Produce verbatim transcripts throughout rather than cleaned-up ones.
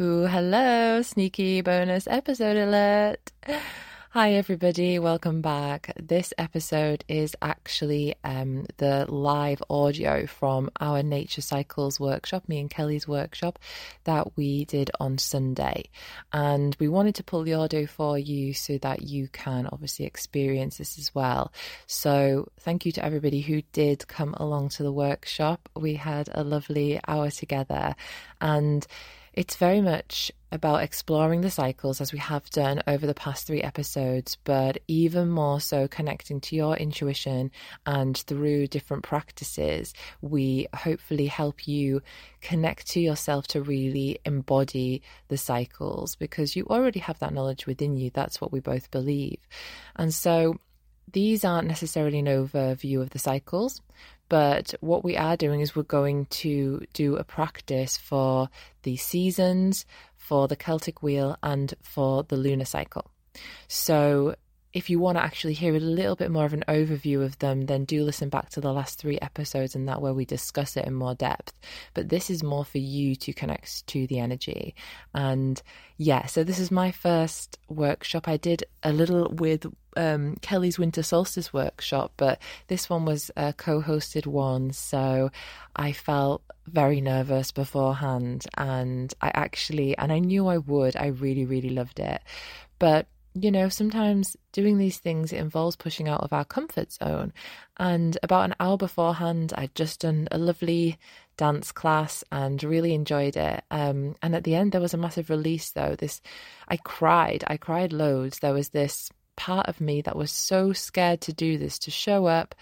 Ooh, hello, sneaky bonus episode alert. Hi everybody, welcome back. This episode is actually um, the live audio from our Nature Cycles workshop, me and Kelly's workshop that we did on Sunday. And we wanted to pull the audio for you so that you can obviously experience this as well. So thank you to everybody who did come along to the workshop. We had a lovely hour together, and it's very much about exploring the cycles as we have done over the past three episodes, but even more so connecting to your intuition, and through different practices, we hopefully help you connect to yourself to really embody the cycles, because you already have that knowledge within you. That's what we both believe. And so these aren't necessarily an overview of the cycles, but what we are doing is we're going to do a practice for the seasons, for the Celtic Wheel, and for the lunar cycle. So if you want to actually hear a little bit more of an overview of them, then do listen back to the last three episodes, and that where we discuss it in more depth. But this is more for you to connect to the energy. And yeah, so this is my first workshop. I did a little with um, Kelly's Winter Solstice workshop, but this one was a co-hosted one. So I felt very nervous beforehand, and I actually, and I knew I would, I really, really loved it. But you know, sometimes doing these things, it involves pushing out of our comfort zone. And about an hour beforehand, I'd just done a lovely dance class and really enjoyed it. Um, and at the end, there was a massive release, though. This, I cried. I cried loads. There was this part of me that was so scared to do this, to show up,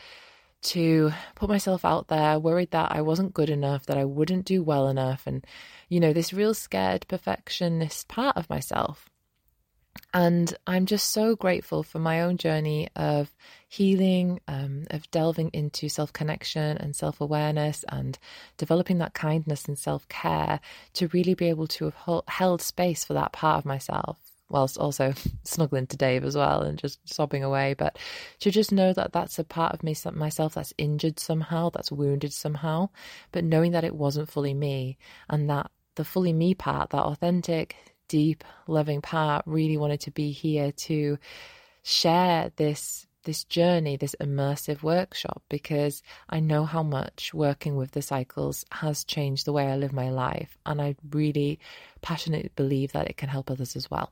to put myself out there, worried that I wasn't good enough, that I wouldn't do well enough. And, you know, this real scared perfectionist part of myself. And I'm just so grateful for my own journey of healing, um, of delving into self-connection and self-awareness and developing that kindness and self-care to really be able to have held space for that part of myself, whilst also snuggling to Dave as well and just sobbing away. But to just know that that's a part of me, myself that's injured somehow, that's wounded somehow, but knowing that it wasn't fully me, and that the fully me part, that authentic, deep, loving part, really wanted to be here to share this this journey, this immersive workshop, because I know how much working with the cycles has changed the way I live my life, and I really passionately believe that it can help others as well.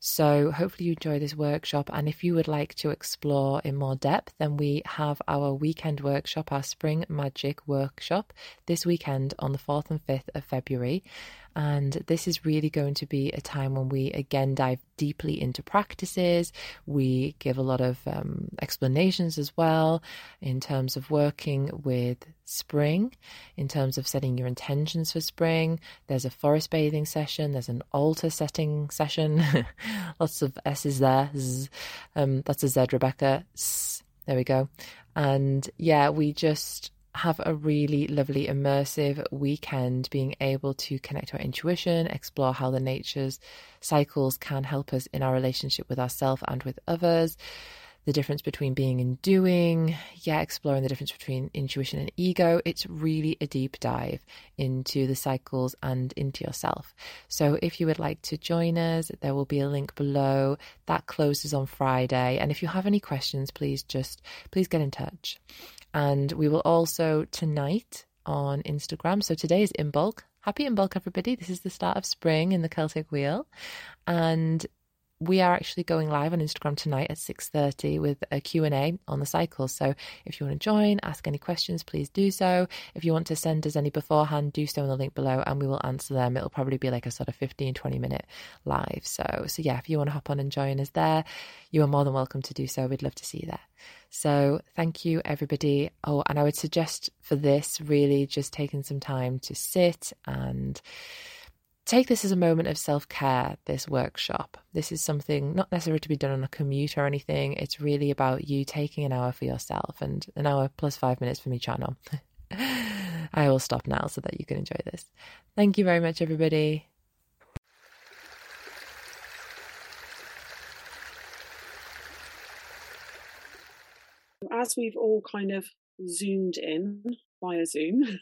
So hopefully you enjoy this workshop, and if you would like to explore in more depth, then we have our weekend workshop, our Spring Magic Workshop, this weekend on the fourth and fifth of February, and this is really going to be a time when we again dive deeply into practices. We give a lot of um, explanations as well in terms of working with spring, in terms of setting your intentions for spring. There's a forest bathing session, there's an altar setting session. Lots of S's there. Z. Um, that's a Z, Rebecca. S. There we go. And yeah, we just have a really lovely immersive weekend, being able to connect to our intuition, explore how the nature's cycles can help us in our relationship with ourselves and with others, the difference between being and doing, yeah, exploring the difference between intuition and ego. It's really a deep dive into the cycles and into yourself. So if you would like to join us, there will be a link below. That closes on Friday. And if you have any questions, please just, please get in touch. And we will also tonight on Instagram. So today is Imbolc. Happy Imbolc, everybody. This is the start of spring in the Celtic Wheel. And we are actually going live on Instagram tonight at six thirty with a Q and A on the cycles. So if you want to join, ask any questions, please do so. If you want to send us any beforehand, do so in the link below and we will answer them. It'll probably be like a sort of fifteen, twenty minute live. So, so yeah, if you want to hop on and join us there, you are more than welcome to do so. We'd love to see you there. So thank you, everybody. Oh, and I would suggest for this, really just taking some time to sit and take this as a moment of self-care, this workshop. This is something not necessarily to be done on a commute or anything. It's really about you taking an hour for yourself, and an hour plus five minutes for me chatting on. I will stop now so that you can enjoy this. Thank you very much, everybody. As we've all kind of zoomed in via Zoom,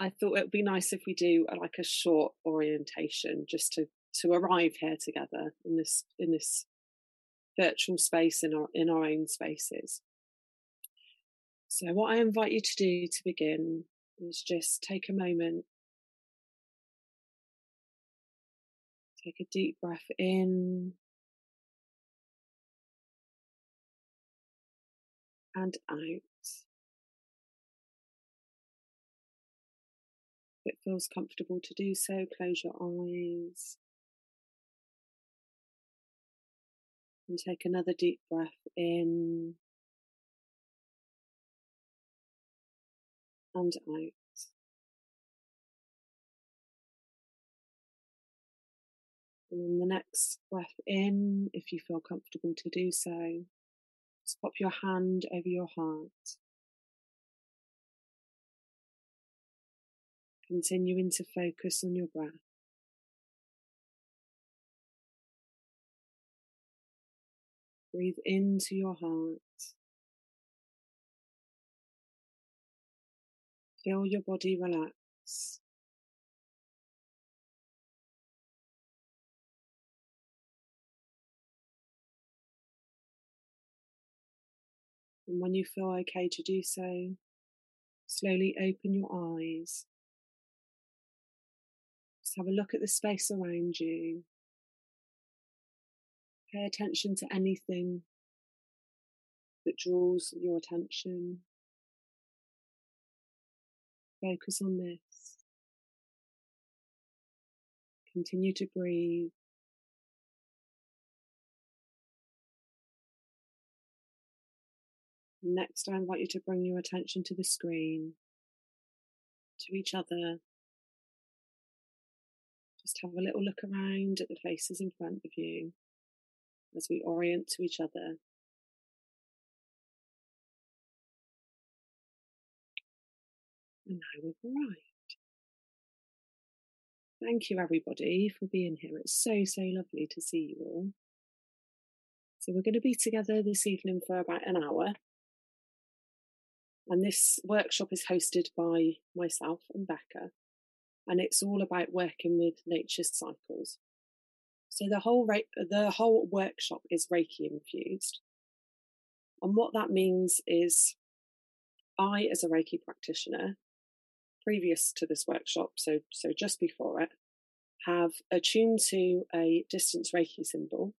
I thought it would be nice if we do a, like a short orientation just to to arrive here together in this in this virtual space, in our in our own spaces. So what I invite you to do to begin is just take a moment, take a deep breath in and out. If it feels comfortable to do so, close your eyes and take another deep breath in and out. And then the next breath in, if you feel comfortable to do so, just pop your hand over your heart. Continuing to focus on your breath. Breathe into your heart. Feel your body relax. And when you feel okay to do so, slowly open your eyes. Just have a look at the space around you. Pay attention to anything that draws your attention. Focus on this. Continue to breathe. Next, I invite you to bring your attention to the screen, to each other. Just have a little look around at the faces in front of you as we orient to each other. And now we've arrived. Thank you, everybody, for being here. It's so, so lovely to see you all. So we're going to be together this evening for about an hour. And this workshop is hosted by myself and Becca, and it's all about working with nature cycles. So the whole re- the whole workshop is Reiki infused. And what that means is I, as a Reiki practitioner, previous to this workshop, so, so just before it, have attuned to a distance Reiki symbol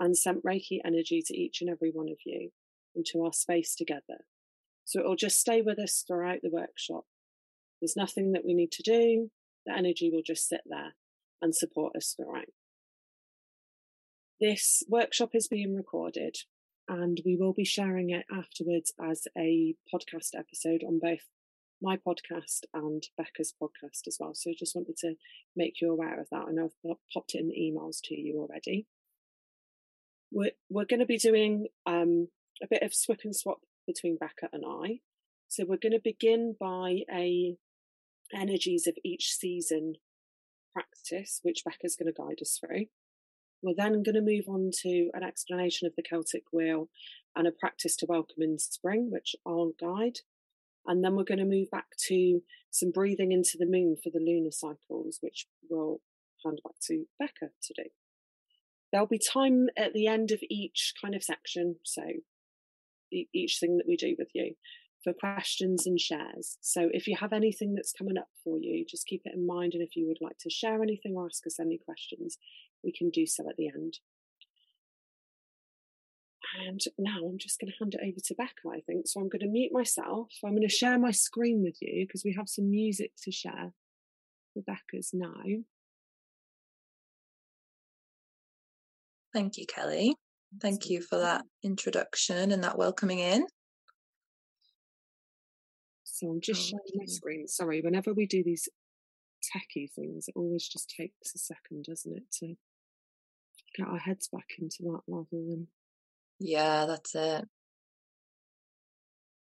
and sent Reiki energy to each and every one of you and to our space together. So it'll just stay with us throughout the workshop. There's nothing that we need to do. The energy will just sit there and support us throughout. This workshop is being recorded and we will be sharing it afterwards as a podcast episode on both my podcast and Becca's podcast as well. So just wanted to make you aware of that. I know I've popped it in the emails to you already. We're, we're going to be doing um, a bit of swip and swap between Becca and I. So we're going to begin by a energies of each season practice, which Becca's going to guide us through. We're then going to move on to an explanation of the Celtic Wheel and a practice to welcome in spring, which I'll guide. And then we're going to move back to some breathing into the moon for the lunar cycles, which we'll hand back to Becca to do. There'll be time at the end of each kind of section, so each thing that we do with you, for questions and shares. So if you have anything that's coming up for you, just keep it in mind. And if you would like to share anything or ask us any questions, we can do so at the end. And now I'm just going to hand it over to Becca, I think. So I'm going to mute myself. I'm going to share my screen with you because we have some music to share for Becca's now. Thank you, Kelly. Thank you for that introduction and that welcoming in. So I'm just sharing my screen. Sorry, whenever we do these techie things, it always just takes a second, doesn't it, to get our heads back into that rather than... Yeah, that's it.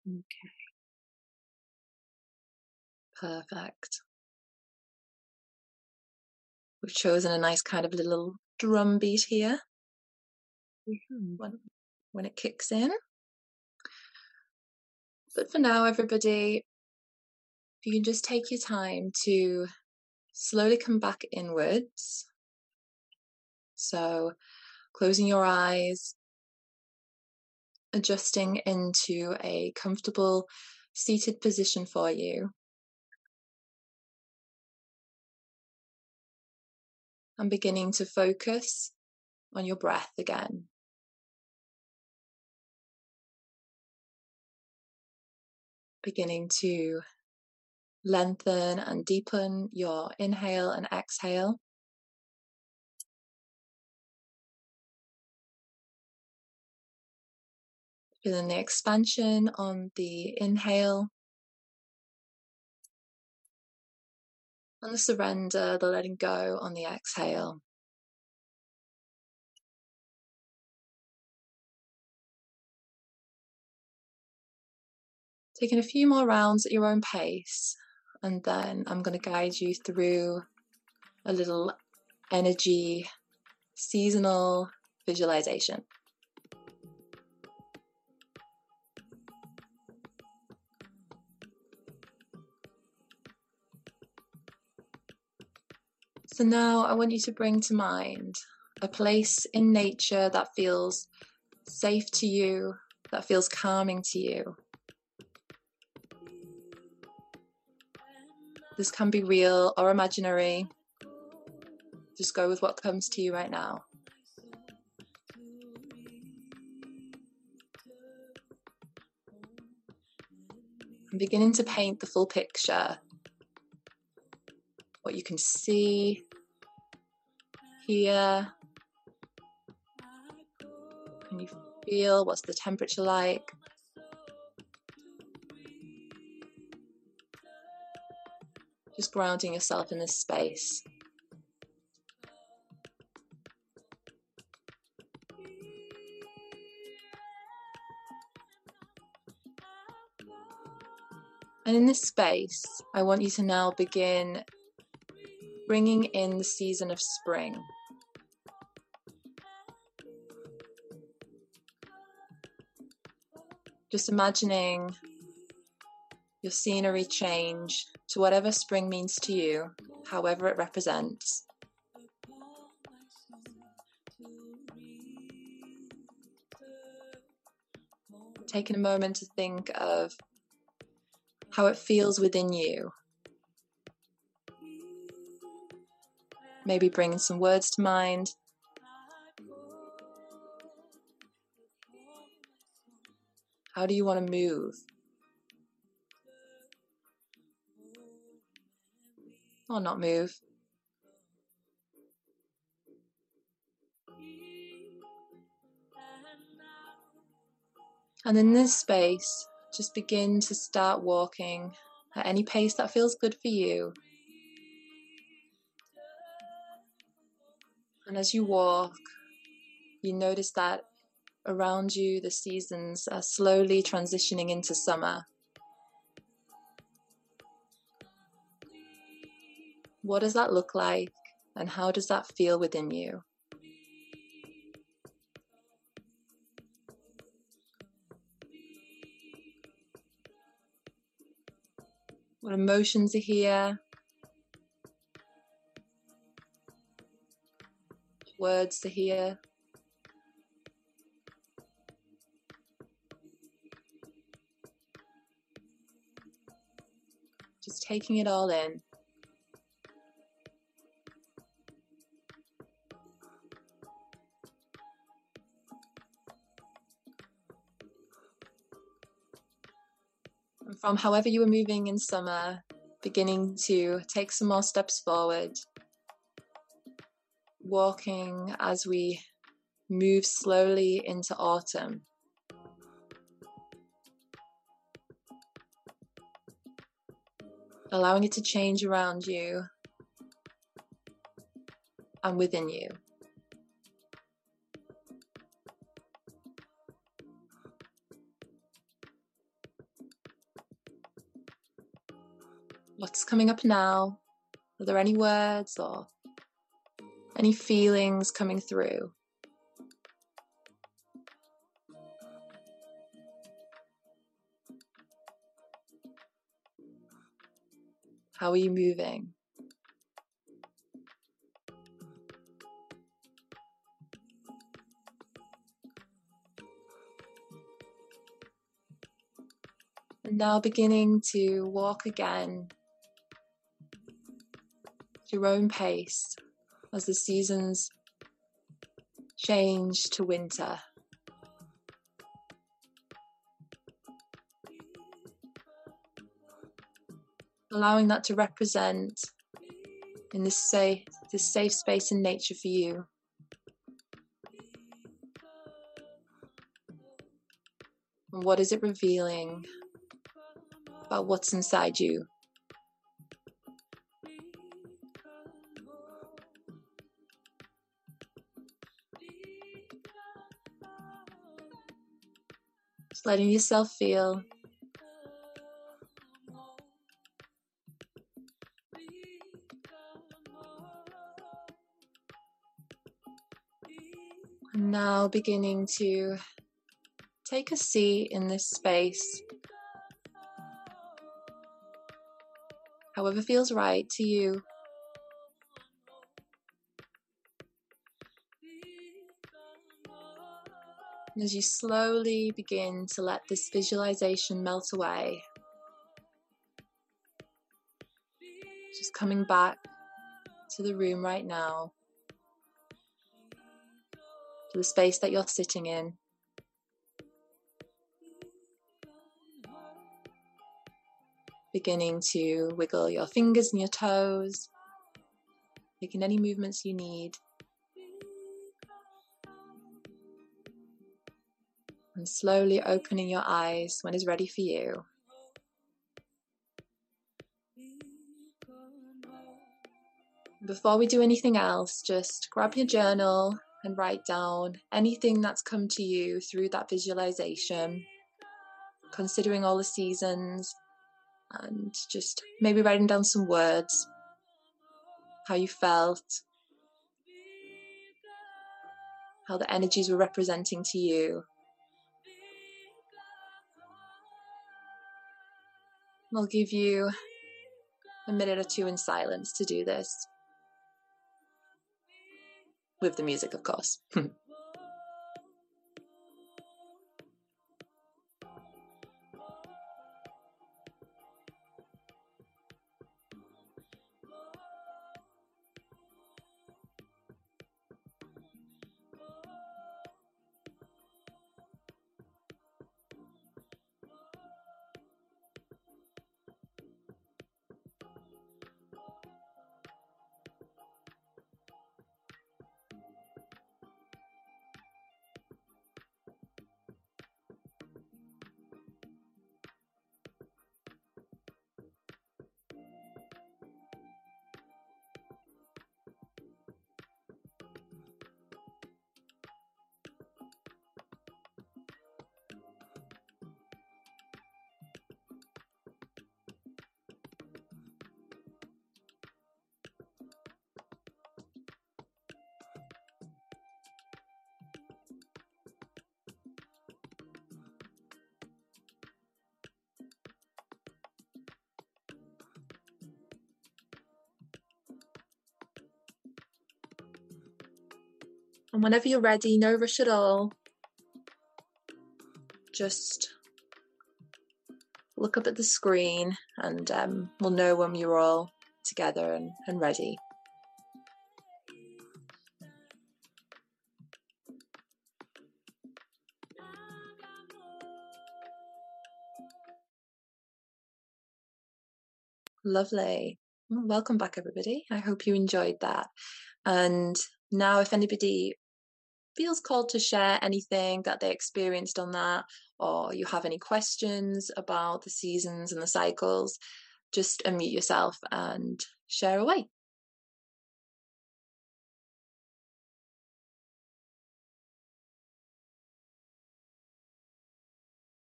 Okay. Perfect. We've chosen a nice kind of little drum beat here. Mm-hmm. When, when it kicks in. But for now, everybody, If you can just take your time to slowly come back inwards. So closing your eyes, adjusting into a comfortable seated position for you. And beginning to focus on your breath again. Beginning to lengthen and deepen your inhale and exhale. Feeling the expansion on the inhale and the surrender, the letting go on the exhale. Taking a few more rounds at your own pace, and then I'm going to guide you through a little energy seasonal visualization. So now I want you to bring to mind a place in nature that feels safe to you, that feels calming to you. This can be real or imaginary. Just go with what comes to you right now. I'm beginning to paint the full picture. What you can see, hear, can you feel, what's the temperature like? Just grounding yourself in this space. And in this space, I want you to now begin bringing in the season of spring. Just imagining your scenery change to whatever spring means to you, however it represents. Taking a moment to think of how it feels within you. Maybe bringing some words to mind. How do you want to move? Or not move? And in this space, just begin to start walking at any pace that feels good for you. And as you walk, you notice that around you, the seasons are slowly transitioning into summer. What does that look like, and how does that feel within you? What emotions are here? Words to hear. Just taking it all in. And from however you were moving in summer, beginning to take some more steps forward. Walking as we move slowly into autumn. Allowing it to change around you and within you. What's coming up now? Are there any words or any feelings coming through? How are you moving? And now beginning to walk again at your own pace as the seasons change to winter. Allowing that to represent in this safe, this safe space in nature for you. And what is it revealing about what's inside you? Just letting yourself feel. Now beginning to take a seat in this space, however feels right to you. And as you slowly begin to let this visualization melt away, just coming back to the room right now. The space that you're sitting in. Beginning to wiggle your fingers and your toes, making any movements you need. And slowly opening your eyes when it's ready for you. Before we do anything else, just grab your journal and write down anything that's come to you through that visualization, considering all the seasons, and just maybe writing down some words, how you felt, how the energies were representing to you. I'll give you a minute or two in silence to do this. With the music, of course. And whenever you're ready, no rush at all, just look up at the screen and um, we'll know when you're all together and, and ready. Lovely. Well, welcome back, everybody. I hope you enjoyed that. And now, if anybody feels called to share anything that they experienced on that, or you have any questions about the seasons and the cycles, just unmute yourself and share away.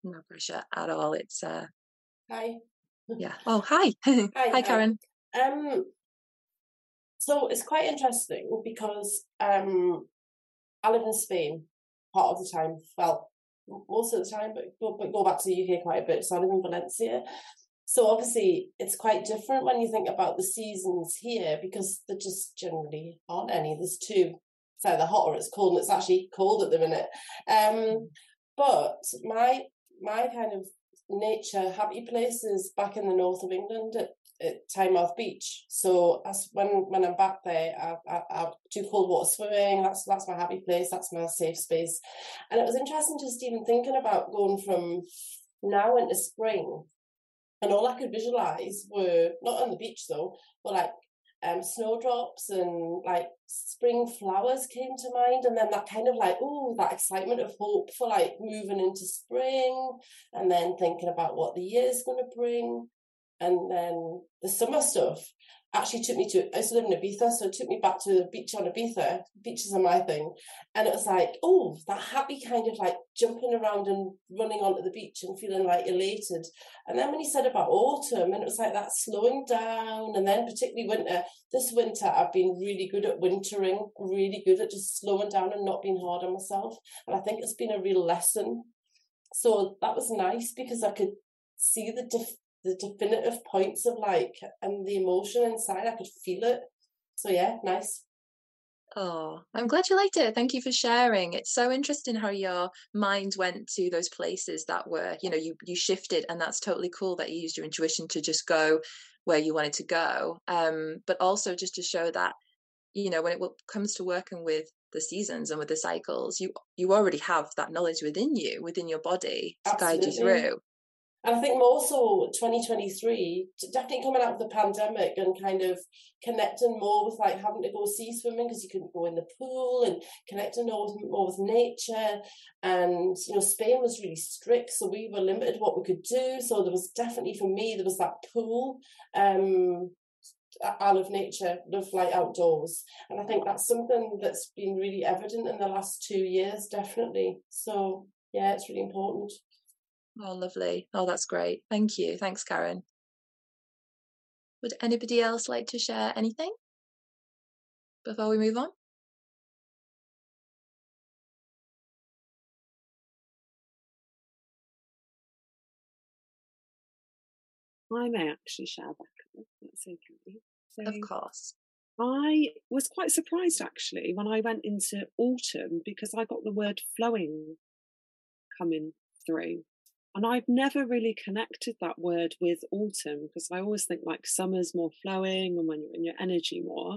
No pressure at all. It's uh hi. Yeah. Oh, hi. Hi, hi, Karen. Um so it's quite interesting because um I live in Spain part of the time, well, most of the time, but go, but go back to the U K quite a bit. So I live in Valencia. So obviously it's quite different when you think about the seasons here, because there just generally aren't any. There's two. It's either hot or it's cold, and it's actually cold at the minute. Um, but my my kind of nature happy place is back in the north of England at, at Tynemouth Beach. So as when when I'm back there, I, I, I do cold water swimming. That's that's my happy place. That's my safe space. And it was interesting just even thinking about going from now into spring, and all I could visualise were not on the beach though, but like. Um, snowdrops and like spring flowers came to mind, and then that kind of like oh that excitement of hope for like moving into spring, and then thinking about what the year is going to bring. And then the summer stuff actually took me to I used to live in Ibiza, so it took me back to the beach on Ibiza. Beaches are my thing, and it was like oh that happy kind of like jumping around and running onto the beach and feeling like elated. And then when he said about autumn, and it was like that slowing down, and then particularly winter. This winter I've been really good at wintering, really good at just slowing down and not being hard on myself. And I think it's been a real lesson. So that was nice because I could see the dif- the definitive points of like and the emotion inside. I could feel it. So yeah, nice. Oh, I'm glad you liked it. Thank you for sharing. It's so interesting how your mind went to those places that were, you know, you you shifted, and that's totally cool that you used your intuition to just go where you wanted to go. Um, but also just to show that, you know, when it comes to working with the seasons and with the cycles, you you already have that knowledge within you, within your body to Absolutely. Guide you through. And I think more so twenty twenty-three, definitely coming out of the pandemic and kind of connecting more with like having to go sea swimming because you couldn't go in the pool, and connecting more with, more with nature. And, you know, Spain was really strict, so we were limited what we could do. So there was definitely, for me, there was that pool. Um, I love nature, love like outdoors. And I think that's something that's been really evident in the last two years, definitely. So, yeah, it's really important. Oh, lovely. Oh, that's great. Thank you. Thanks, Karen. Would anybody else like to share anything before we move on? I may actually share Becca. That's okay. So of course. I was quite surprised, actually, when I went into autumn, because I got the word flowing coming through. And I've never really connected that word with autumn, because I always think like summer's more flowing and when you're in your energy more.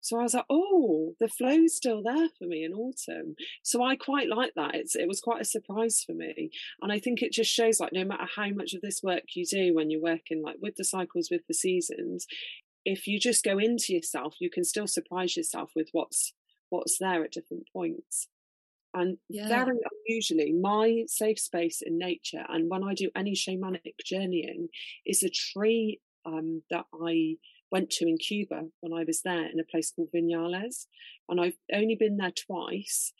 So I was like, oh, the flow's still there for me in autumn. So I quite like that. It's, it was quite a surprise for me. And I think it just shows like no matter how much of this work you do when you're working like with the cycles, with the seasons, if you just go into yourself, you can still surprise yourself with what's what's there at different points. And yeah. Very unusually, my safe space in nature, and when I do any shamanic journeying, is a tree um, that I went to in Cuba when I was there, in a place called Vinales. And I've only been there twice,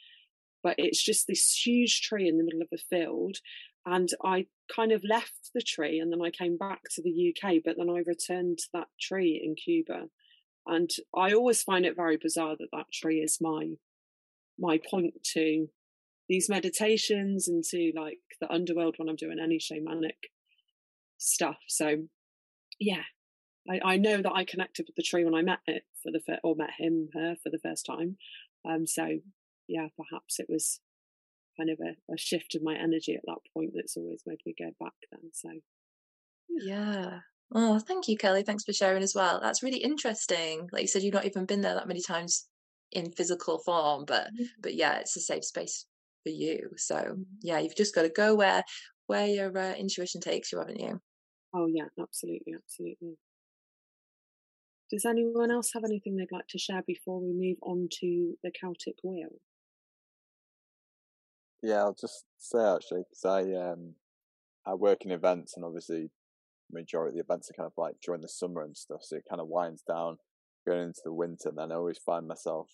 but it's just this huge tree in the middle of a field. And I kind of left the tree and then I came back to the U K, but then I returned to that tree in Cuba. And I always find it very bizarre that that tree is mine. My point to these meditations and to like the underworld when I'm doing any shamanic stuff. So yeah, I, I know that I connected with the tree when I met it for the first, or met him, her for the first time. Um, so yeah, perhaps it was kind of a, a shift of my energy at that point that's always made me go back then. So yeah. yeah. Oh, thank you, Kelly. Thanks for sharing as well. That's really interesting. Like you said, you've not even been there that many times in physical form, but but yeah, it's a safe space for you. So yeah, you've just got to go where where your uh, intuition takes you, haven't you? Oh yeah, absolutely, absolutely. Does anyone else have anything they'd like to share before we move on to the Celtic Wheel? Yeah, I'll just say actually, because I um I work in events, and obviously the majority of the events are kind of like during the summer and stuff, so it kind of winds down going into the winter. And then I always find myself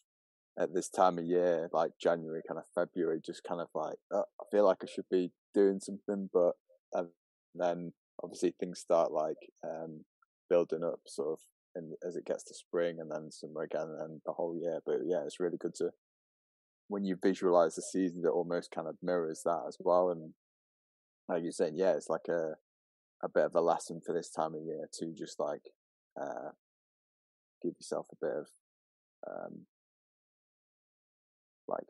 at this time of year, like January, kind of February, just kind of like, oh, I feel like I should be doing something, but and then obviously things start like um, building up sort of in, as it gets to spring and then summer again and then the whole year. But yeah, it's really good to, when you visualise the seasons, it almost kind of mirrors that as well. And like you're saying, yeah, it's like a a bit of a lesson for this time of year to just like uh, give yourself a bit of um, like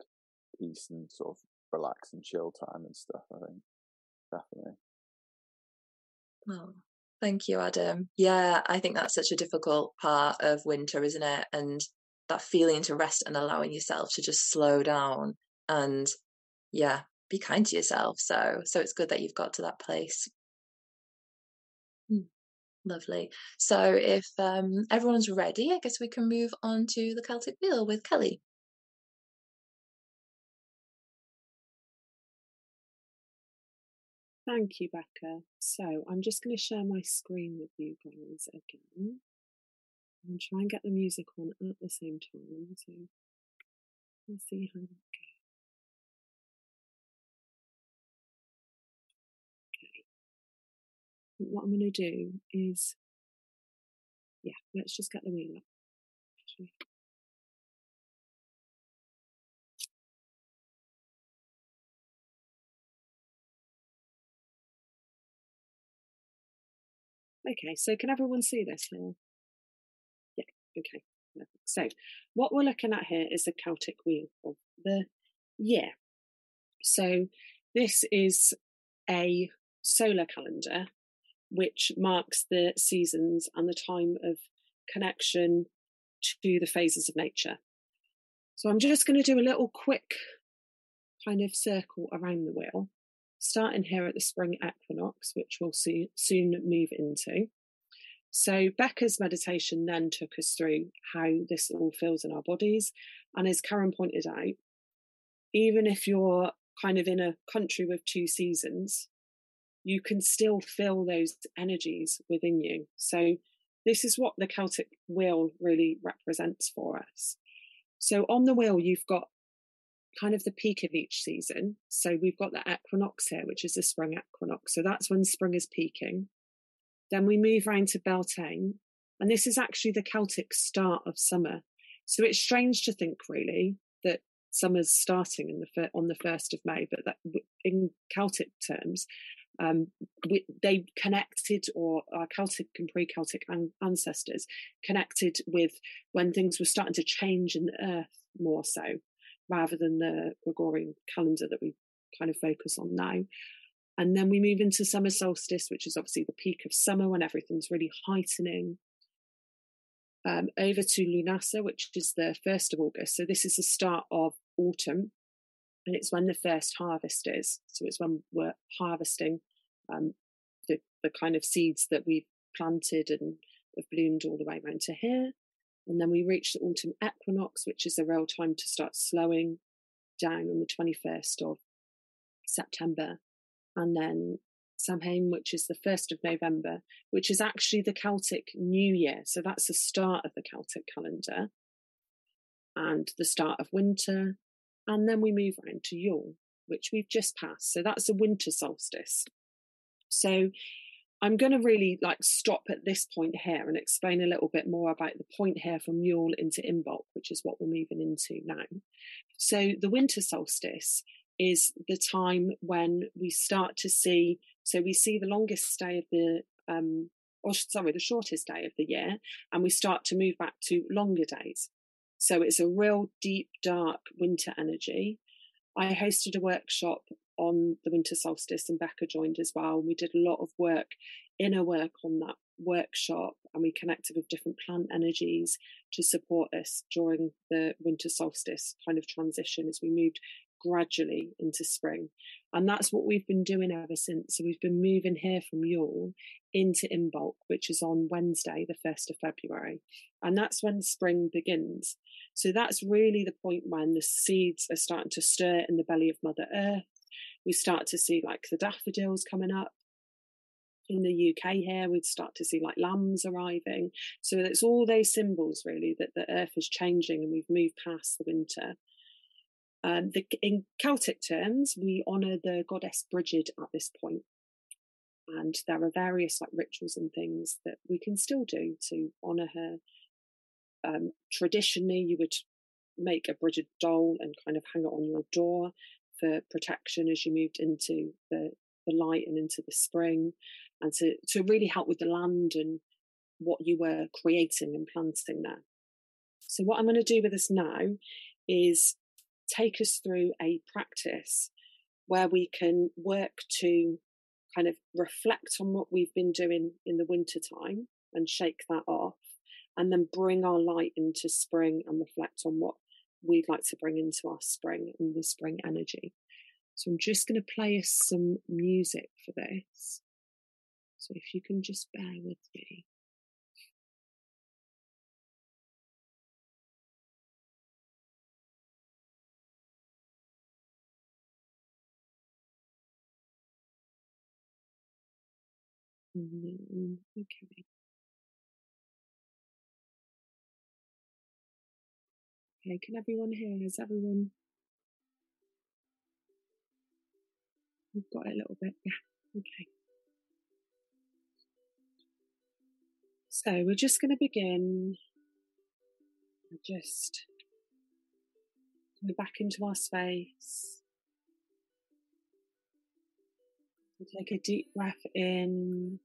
peace and sort of relax and chill time and stuff, I think, definitely. Oh, thank you, Adam. Yeah, I think that's such a difficult part of winter, isn't it? And that feeling to rest and allowing yourself to just slow down and, yeah, be kind to yourself. So, so it's good that you've got to that place. Hmm. Lovely. So if um, everyone's ready, I guess we can move on to the Celtic Wheel with Kelly. Thank you, Becca. So I'm just going to share my screen with you guys again and try and get the music on at the same time. So let's see how that goes. Okay. What I'm going to do is, yeah, let's just get the wheel up. Actually. Okay, so can everyone see this now? Yeah, okay. Perfect. So what we're looking at here is the Celtic Wheel of the Year. So this is a solar calendar which marks the seasons and the time of connection to the phases of nature. So I'm just going to do a little quick kind of circle around the wheel, starting here at the spring equinox, which we'll soon move into. So Becca's meditation then took us through how this all feels in our bodies. And as Karen pointed out, even if you're kind of in a country with two seasons, you can still feel those energies within you. So this is what the Celtic Wheel really represents for us. So on the wheel, you've got kind of the peak of each season. So we've got the equinox here, which is the spring equinox. So that's when spring is peaking. Then we move round to Beltane. And this is actually the Celtic start of summer. So it's strange to think, really, that summer's starting in the fir- on the first of May, but that in Celtic terms, um, we, they connected, or our Celtic and pre-Celtic an- ancestors connected with when things were starting to change in the earth more so, rather than the Gregorian calendar that we kind of focus on now. And then we move into summer solstice, which is obviously the peak of summer when everything's really heightening. Um, over to Lunasa, which is the first of August. So this is the start of autumn, and it's when the first harvest is. So it's when we're harvesting um, the, the kind of seeds that we've planted and have bloomed all the way around to here. And then we reach the autumn equinox, which is a real time to start slowing down on the twenty-first of September. And then Samhain, which is the first of November, which is actually the Celtic New Year. So that's the start of the Celtic calendar and the start of winter. And then we move on to Yule, which we've just passed. So that's the winter solstice. So I'm going to really like stop at this point here and explain a little bit more about the point here from Yule into Imbolc, which is what we're moving into now. So the winter solstice is the time when we start to see, so we see the longest day of the, um, or sorry, the shortest day of the year, and we start to move back to longer days. So it's a real deep, dark winter energy. I hosted a workshop on the winter solstice, and Becca joined as well. We did a lot of work, inner work on that workshop, and we connected with different plant energies to support us during the winter solstice kind of transition as we moved gradually into spring. And that's what we've been doing ever since. So we've been moving here from Yule into Imbolc, which is on Wednesday, the first of February. And that's when spring begins. So that's really the point when the seeds are starting to stir in the belly of Mother Earth. We start to see like the daffodils coming up. In the U K here, we'd start to see like lambs arriving. So it's all those symbols really that the earth is changing and we've moved past the winter. Um, the, in Celtic terms, we honour the goddess Brigid at this point. And there are various like rituals and things that we can still do to honour her. Um, traditionally, you would make a Brigid doll and kind of hang it on your door for protection as you moved into the, the light and into the spring. and to, to really help with the land and what you were creating and planting there. So what I'm going to do with us now is take us through a practice where we can work to kind of reflect on what we've been doing in the winter time and shake that off, and then bring our light into spring and reflect on what we'd like to bring into our spring and the spring energy. So I'm just going to play us some music for this. So if you can just bear with me. Okay. Okay, can everyone hear? Is everyone? We've got it a little bit, yeah. Okay. So we're just going to begin. Just go back into our space. We'll take a deep breath in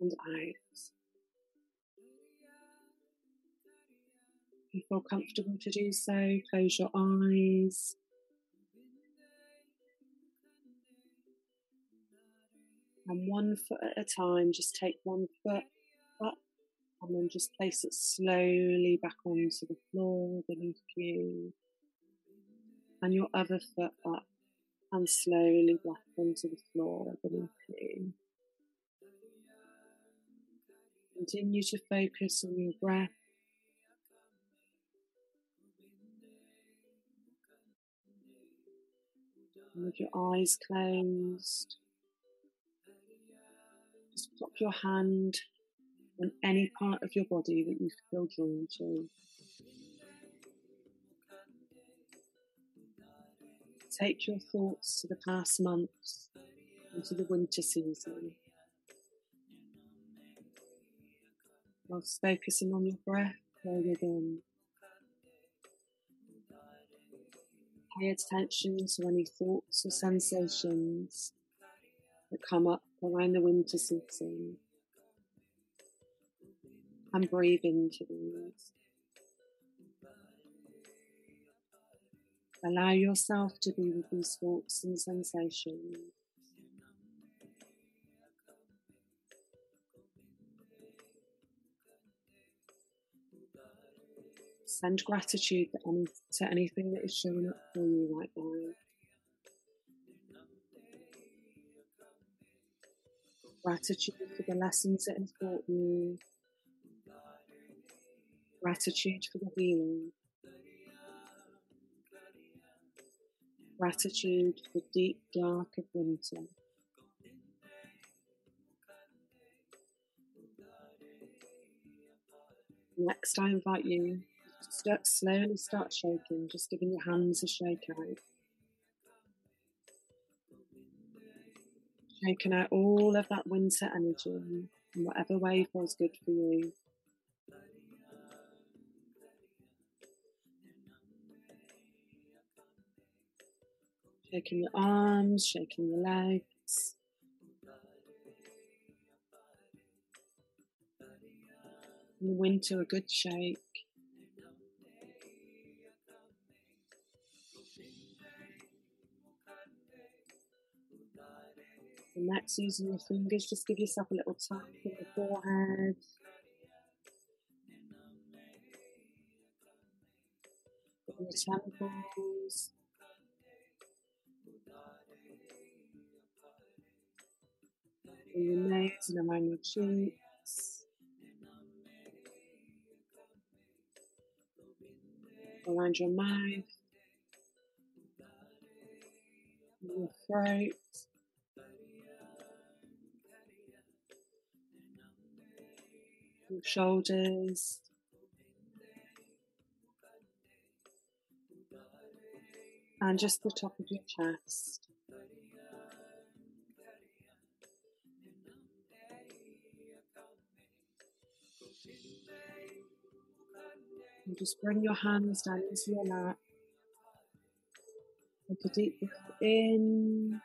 and out. If you feel comfortable to do so, close your eyes. And one foot at a time, just take one foot up and then just place it slowly back onto the floor beneath you. And your other foot up and slowly back onto the floor beneath you. Continue to focus on your breath. With your eyes closed, just pop your hand on any part of your body that you feel drawn to. Take your thoughts to the past months and to the winter season. Whilst focusing on your breath, go within. Pay attention to any thoughts or sensations that come up around the winter season and breathe into these. Allow yourself to be with these thoughts and sensations. Send gratitude to, any, to anything that is showing up for you right now. Gratitude for the lessons it has brought you. Gratitude for the healing. Gratitude for the deep dark of winter. Next, I invite you. Start, slowly start shaking, just giving your hands a shake out. Shaking out all of that winter energy in whatever way feels good for you. Shaking your arms, shaking your legs. In the winter, a good shake. Next, using your fingers, just give yourself a little tap on the forehead. On the temples. On your nose and around your cheeks. Around your mouth. Your throat. Your shoulders, and just the top of your chest. And just bring your hands down into your lap. Take a deep breath in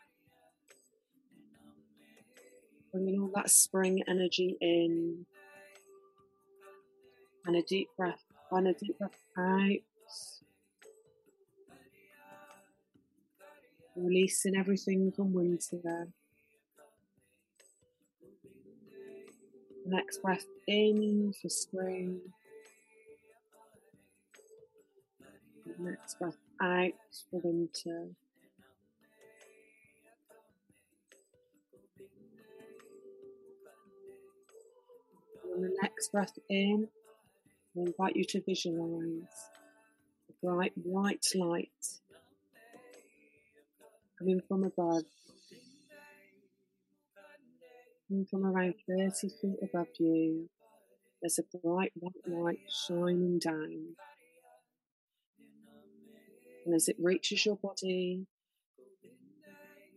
Bringing all that spring energy in. And a deep breath, and a deep breath out. Releasing everything from winter. Next breath in for spring. Next breath out for winter. And the next breath in, I invite you to visualize a bright white light coming from above, coming from around thirty feet above you. There's a bright white light shining down, and as it reaches your body,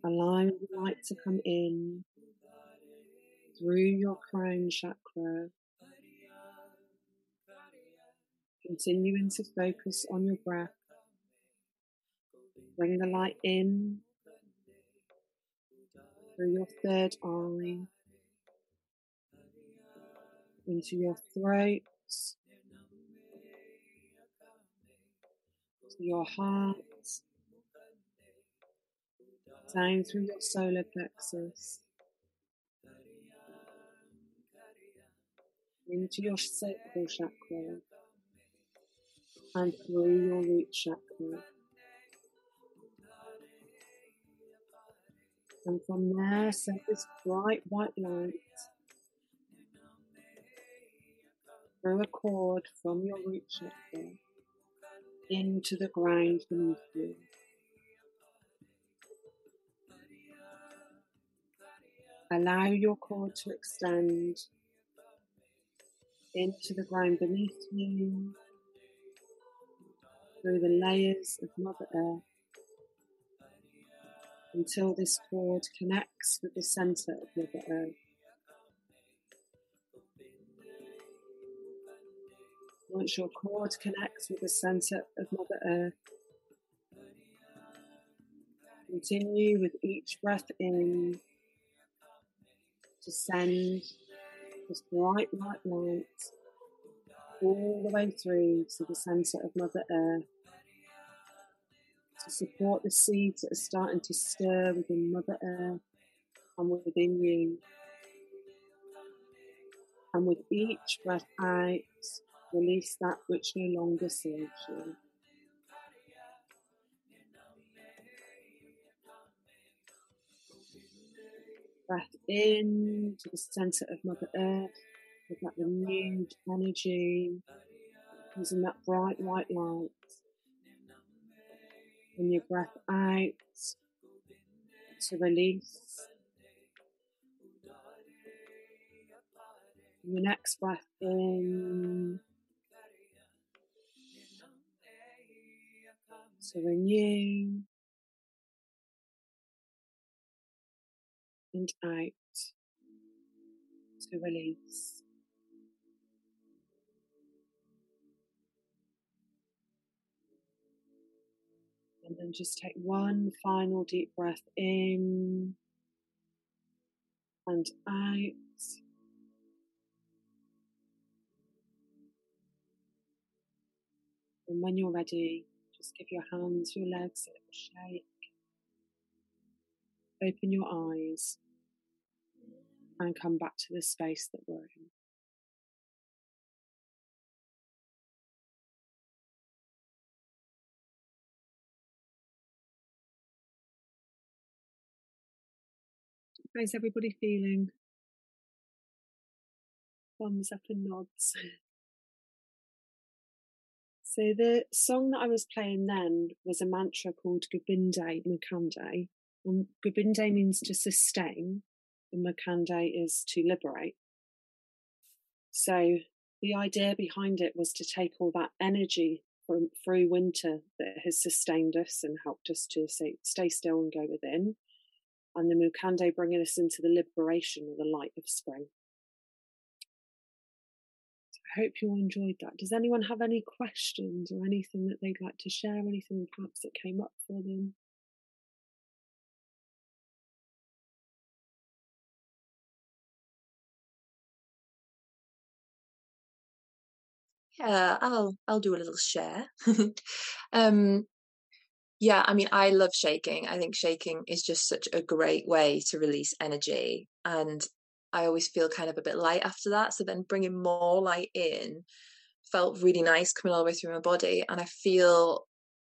allow the light to come in through your crown chakra, continuing to focus on your breath. Bring the light in through your third eye, into your throat, to your heart, down through your solar plexus, into your sacral chakra, and through your root chakra. And from there, set this bright white light through a cord from your root chakra into the ground beneath you. Allow your cord to extend into the ground beneath you, through the layers of Mother Earth, until this cord connects with the centre of Mother Earth. Once your cord connects with the centre of Mother Earth, continue with each breath in to send this bright white light all the way through to the centre of Mother Earth, to support the seeds that are starting to stir within Mother Earth and within you. And with each breath out, release that which no longer serves you. Breath in to the centre of Mother Earth, with that renewed energy, using that bright white light. And your breath out to release. And your next breath in to renew. And out to release. And then just take one final deep breath in and out. And when you're ready, just give your hands, your legs a little shake. Open your eyes and come back to the space that we're in. How's everybody feeling? Thumbs up and nods. So the song that I was playing then was a mantra called Gubinde Mukande. And Gubinde means to sustain, and Mukande is to liberate. So the idea behind it was to take all that energy from through winter that has sustained us and helped us to say, stay still and go within. And the Mukande bringing us into the liberation of the light of spring. So I hope you all enjoyed that. Does anyone have any questions or anything that they'd like to share? Anything perhaps that came up for them? yeah, I'll I'll do a little share. um, yeah, I mean, I love shaking. I think shaking is just such a great way to release energy, and I always feel kind of a bit light after that. So then bringing more light in felt really nice coming all the way through my body, and I feel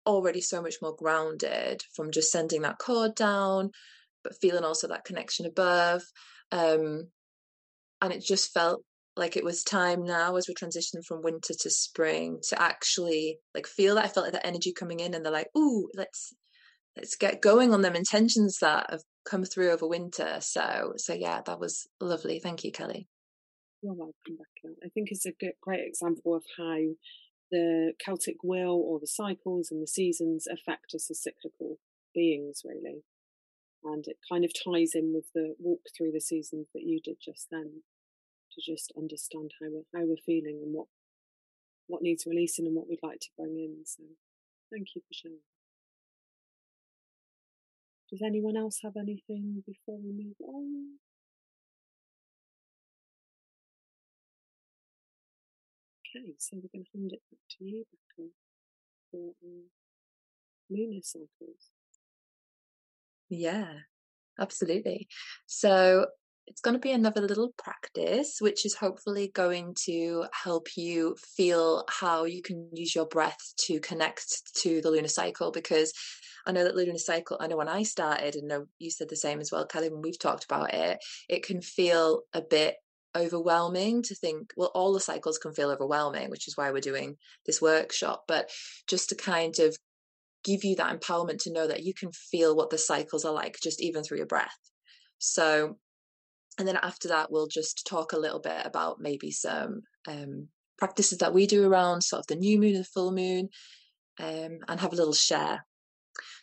already so much more grounded from just sending that cord down, but feeling also that connection above. Um, and it just felt like it was time now, as we're transitioning from winter to spring, to actually like feel that. I felt like that energy coming in, and they're like, ooh, let's let's get going on them intentions that have come through over winter. So so yeah, that was lovely. Thank you, Kelly. You're welcome, Becca. I think it's a good, great example of how the Celtic wheel, or the cycles and the seasons, affect us as cyclical beings, really. And it kind of ties in with the walk through the seasons that you did just then, to just understand how we're, how we're feeling and what what needs releasing and what we'd like to bring in. So thank you for sharing. Does anyone else have anything before we move on? Okay, so we're going to hand it back to you, Becca, for our lunar cycles. Yeah, absolutely. So it's going to be another little practice, which is hopefully going to help you feel how you can use your breath to connect to the lunar cycle. Because I know that the lunar cycle, I know when I started, and know you said the same as well, Kelly, when we've talked about it, it can feel a bit overwhelming to think, well, all the cycles can feel overwhelming, which is why we're doing this workshop. But just to kind of give you that empowerment to know that you can feel what the cycles are like, just even through your breath. So, and then after that, we'll just talk a little bit about maybe some um, practices that we do around sort of the new moon and the full moon, um, and have a little share.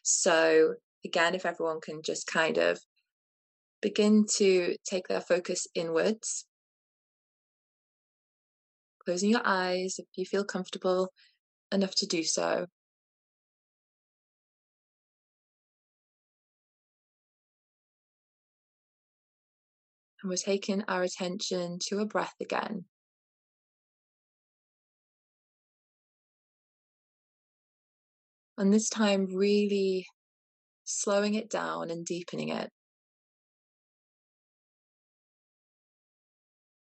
So again, if everyone can just kind of begin to take their focus inwards, closing your eyes if you feel comfortable enough to do so. And we're taking our attention to a breath again. And this time, really slowing it down and deepening it.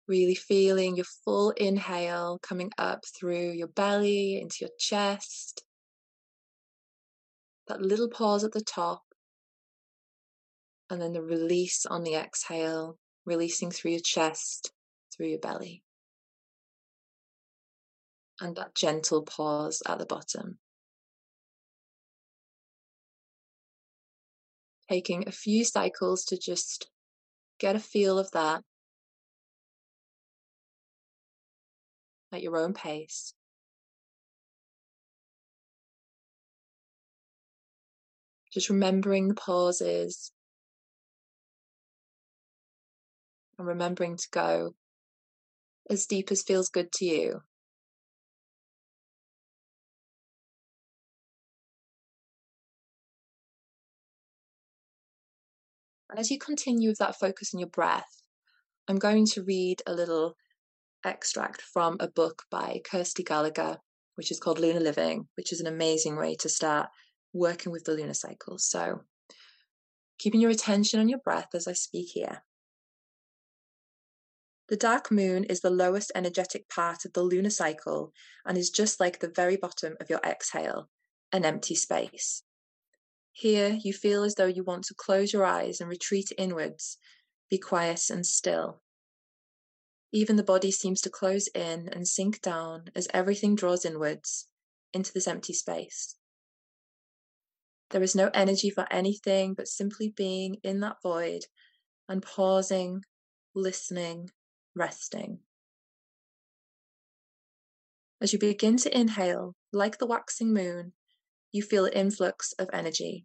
Really feeling your full inhale coming up through your belly, into your chest. That little pause at the top. And then the release on the exhale. Releasing through your chest, through your belly. And that gentle pause at the bottom. Taking a few cycles to just get a feel of that at your own pace. Just remembering the pauses. And remembering to go as deep as feels good to you. And as you continue with that focus on your breath, I'm going to read a little extract from a book by Kirsty Gallagher, which is called Lunar Living, which is an amazing way to start working with the lunar cycle. So keeping your attention on your breath as I speak here. The dark moon is the lowest energetic part of the lunar cycle and is just like the very bottom of your exhale, an empty space. Here, you feel as though you want to close your eyes and retreat inwards, be quiet and still. Even the body seems to close in and sink down as everything draws inwards into this empty space. There is no energy for anything but simply being in that void and pausing, listening, resting. As you begin to inhale, like the waxing moon, you feel an influx of energy.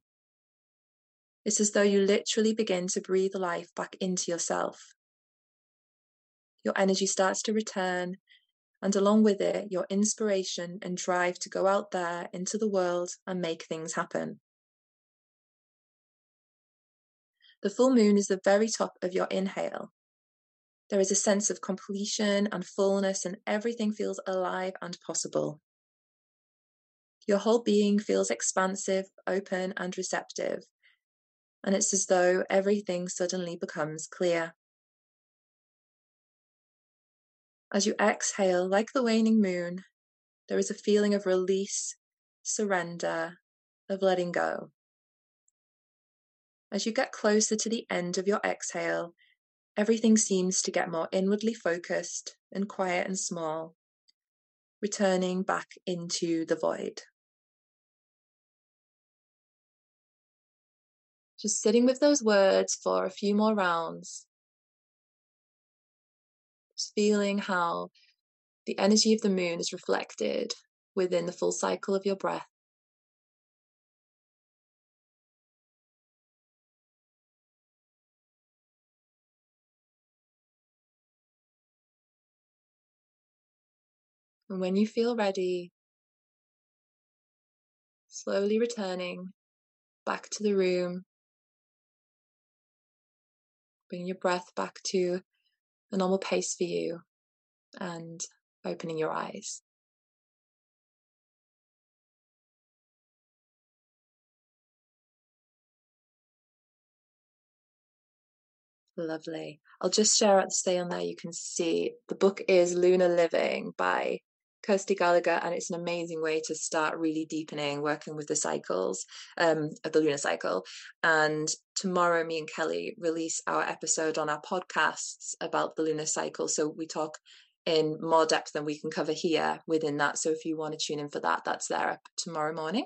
It's as though you literally begin to breathe life back into yourself. Your energy starts to return, and along with it, your inspiration and drive to go out there into the world and make things happen. The full moon is the very top of your inhale. There is a sense of completion and fullness, and everything feels alive and possible. Your whole being feels expansive, open, and receptive, and it's as though everything suddenly becomes clear. As you exhale, like the waning moon, there is a feeling of release, surrender, of letting go. As you get closer to the end of your exhale, everything seems to get more inwardly focused and quiet and small, returning back into the void. Just sitting with those words for a few more rounds. Just feeling how the energy of the moon is reflected within the full cycle of your breath. And when you feel ready, slowly returning back to the room, bringing your breath back to a normal pace for you and opening your eyes. Lovely. I'll just share out the stay on there. You can see the book is Lunar Living by Kirsty Gallagher, and it's an amazing way to start really deepening, working with the cycles um, of the lunar cycle. And tomorrow, me and Kelly release our episode on our podcasts about the lunar cycle. So we talk in more depth than we can cover here within that. So if you want to tune in for that, that's there up tomorrow morning.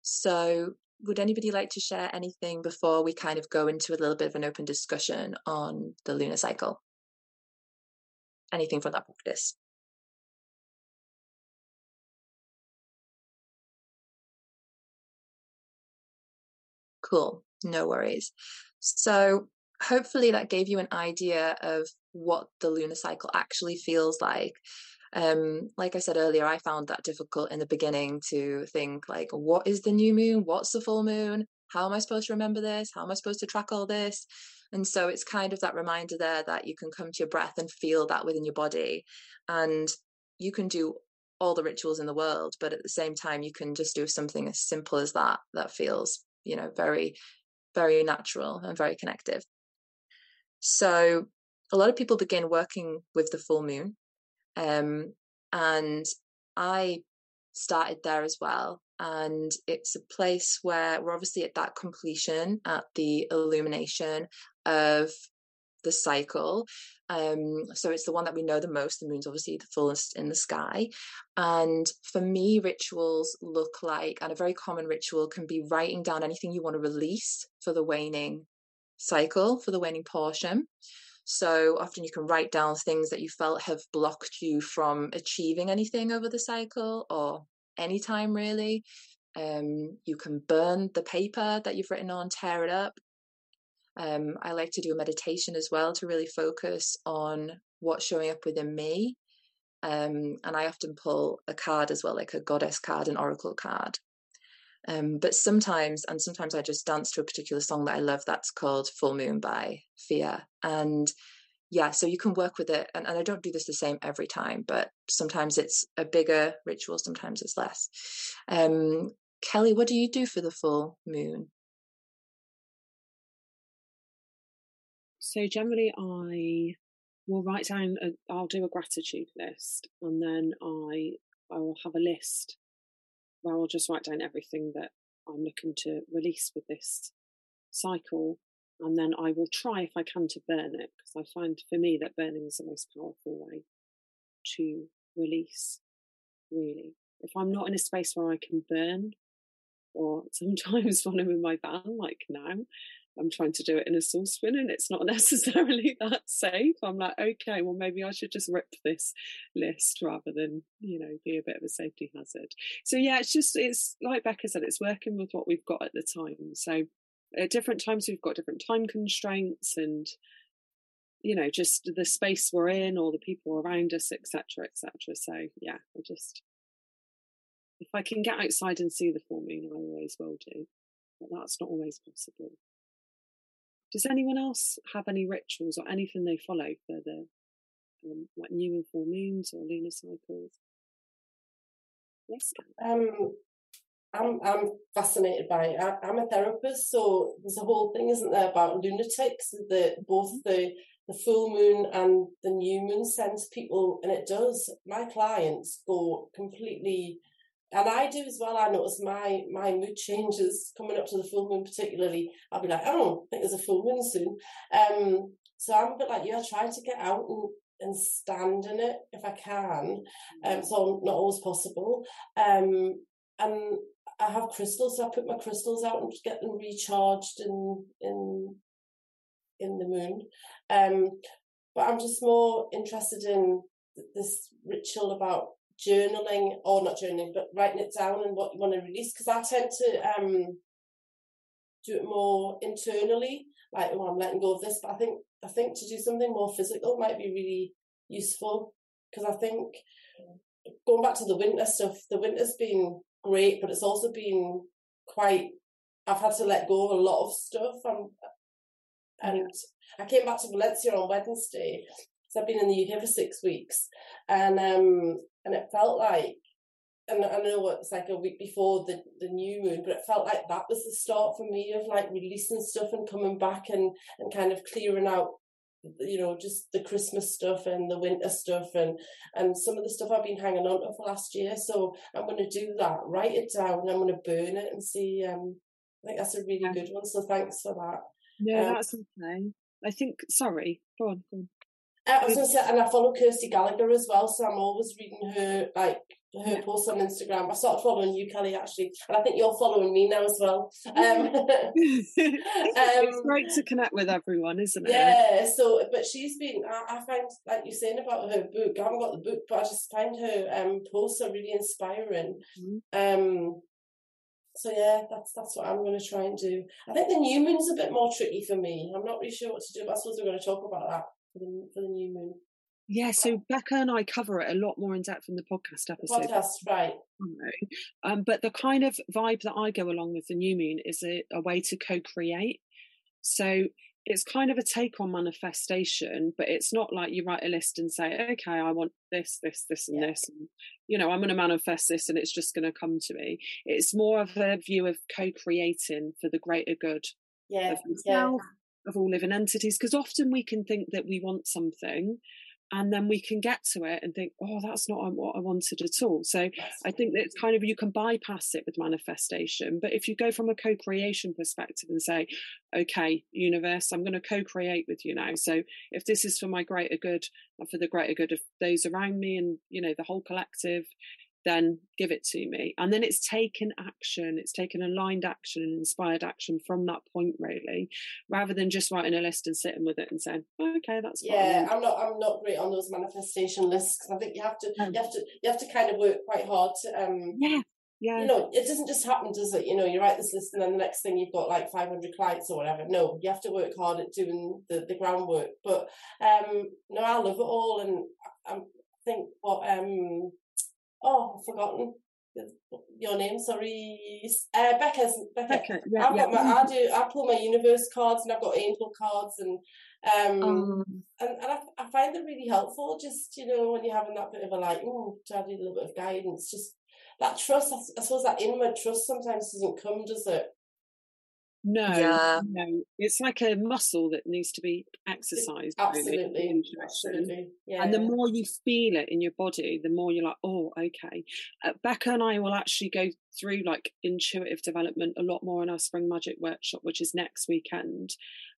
So would anybody like to share anything before we kind of go into a little bit of an open discussion on the lunar cycle? Anything from that practice? Cool, no worries. So hopefully that gave you an idea of what the lunar cycle actually feels like. Um, like I said earlier, I found that difficult in the beginning to think like, what is the new moon? What's the full moon? How am I supposed to remember this? How am I supposed to track all this? And so it's kind of that reminder there that you can come to your breath and feel that within your body. And you can do all the rituals in the world, but at the same time, you can just do something as simple as that, that feels, you know, very, very natural and very connective. So a lot of people begin working with the full moon. Um, and I started there as well. And it's a place where we're obviously at that completion, at the illumination of the cycle. Um, so it's the one that we know the most. The moon's obviously the fullest in the sky. And for me, rituals look like, and a very common ritual can be writing down anything you want to release for the waning cycle, for the waning portion. So often you can write down things that you felt have blocked you from achieving anything over the cycle or any time really. Um, you can burn the paper that you've written on, tear it up. Um, I like to do a meditation as well to really focus on what's showing up within me. Um, and I often pull a card as well, like a goddess card, an oracle card. Um, but sometimes, and sometimes I just dance to a particular song that I love that's called Full Moon by Fia. And yeah, so you can work with it. And, and I don't do this the same every time, but sometimes it's a bigger ritual, sometimes it's less. Um, Kelly, what do you do for the full moon? So generally I will write down, a, I'll do a gratitude list, and then I, I will have a list where I'll just write down everything that I'm looking to release with this cycle. And then I will try, if I can, to burn it, because I find for me that burning is the most powerful way to release, really. If I'm not in a space where I can burn, or sometimes when I'm in my van, like now, I'm trying to do it in a saucepan and it's not necessarily that safe. I'm like, okay, well, maybe I should just rip this list rather than, you know, be a bit of a safety hazard. So yeah, it's just, it's like Becca said, it's working with what we've got at the time. So at different times we've got different time constraints and, you know, just the space we're in or the people around us, et cetera, et cetera. So yeah, I just, if I can get outside and see the full moon, I always will do. But that's not always possible. Does anyone else have any rituals or anything they follow for the um, like new and full moons or lunar cycles? Yes. Um, I'm I'm fascinated by it. I, I'm a therapist, so there's a whole thing, isn't there, about lunatics? The both the the full moon and the new moon sends people, and it does. My clients go completely, and I do as well. I notice my my mood changes coming up to the full moon, particularly. I'll be like, I don't think there's a full moon soon. Um, so I'm a bit like you. I try to get out and. and stand in it if I can. Um, so not always possible. Um, and I have crystals, so I put my crystals out and get them recharged in in in the moon. Um, but I'm just more interested in this ritual about journaling, or not journaling, but writing it down and what you want to release, because I tend to um, do it more internally, like, oh, I'm letting go of this, but I think I think to do something more physical might be really useful, because I think going back to the winter stuff, the winter's been great, but it's also been quite, I've had to let go of a lot of stuff. I'm, and I came back to Valencia on Wednesday, so I've been in the U K for six weeks, and um, and it felt like, and I know it's like a week before the, the new moon, but it felt like that was the start for me of like releasing stuff and coming back and, and kind of clearing out, you know, just the Christmas stuff and the winter stuff and, and some of the stuff I've been hanging on to for last year. So I'm going to do that, write it down, and I'm going to burn it and see. Um, I think that's a really yeah. good one. So thanks for that. No, um, that's okay. I think, sorry, go on, go on. I was going to say, and I follow Kirsty Gallagher as well, so I'm always reading her, like, her yeah. posts on Instagram. I started following you, Kelly, actually, and I think you're following me now as well. Um, it's great um, to connect with everyone, isn't it? Yeah, so, but she's been, I, I find, like you're saying about her book, I haven't got the book, but I just find her um, posts are really inspiring. Mm-hmm. Um, so, yeah, that's that's what I'm going to try and do. I think the new moon's a bit more tricky for me. I'm not really sure what to do, but I suppose we're going to talk about that. For the, for the new moon. Yeah, so Becca and I cover it a lot more in depth in the podcast episode. Podcast, right. Um, but the kind of vibe that I go along with the new moon is a, a way to co-create. So it's kind of a take on manifestation, but it's not like you write a list and say, okay, I want this, this, this, and yeah. this. And, you know, I'm going to manifest this and it's just going to come to me. It's more of a view of co-creating for the greater good yeah, of yourself. Yeah. Of all living entities, because often we can think that we want something and then we can get to it and think, oh, that's not what I wanted at all. So I think that it's kind of, you can bypass it with manifestation, but if you go from a co-creation perspective and say, okay, universe, I'm going to co-create with you now, so if this is for my greater good and for the greater good of those around me and, you know, the whole collective, then give it to me. And then it's taken action, it's taken aligned action and inspired action from that point, really, rather than just writing a list and sitting with it and saying, oh, okay, that's yeah I'm not I'm not great on those manifestation lists, because I think you have to um, you have to you have to kind of work quite hard to um yeah yeah you know, it doesn't just happen, does it? You know, you write this list and then the next thing you've got like five hundred clients or whatever. No, you have to work hard at doing the, the groundwork. But um no, I love it all, and I, I think what um oh, I've forgotten your name. Sorry, uh, Becca's. Becca. Becca yeah, I've yeah. got my. I do. I pull my universe cards, and I've got angel cards, and um, um and, and I, I find them really helpful. Just, you know, when you're having that bit of a like, oh, I need a little bit of guidance. Just that trust. I, I suppose that inward trust sometimes doesn't come, does it? No, yeah. no, it's like a muscle that needs to be exercised. Absolutely, absolutely. Yeah, and the yeah. more you feel it in your body, the more you're like, oh, okay. Uh, Becca and I will actually go through like intuitive development a lot more in our Spring Magic Workshop, which is next weekend,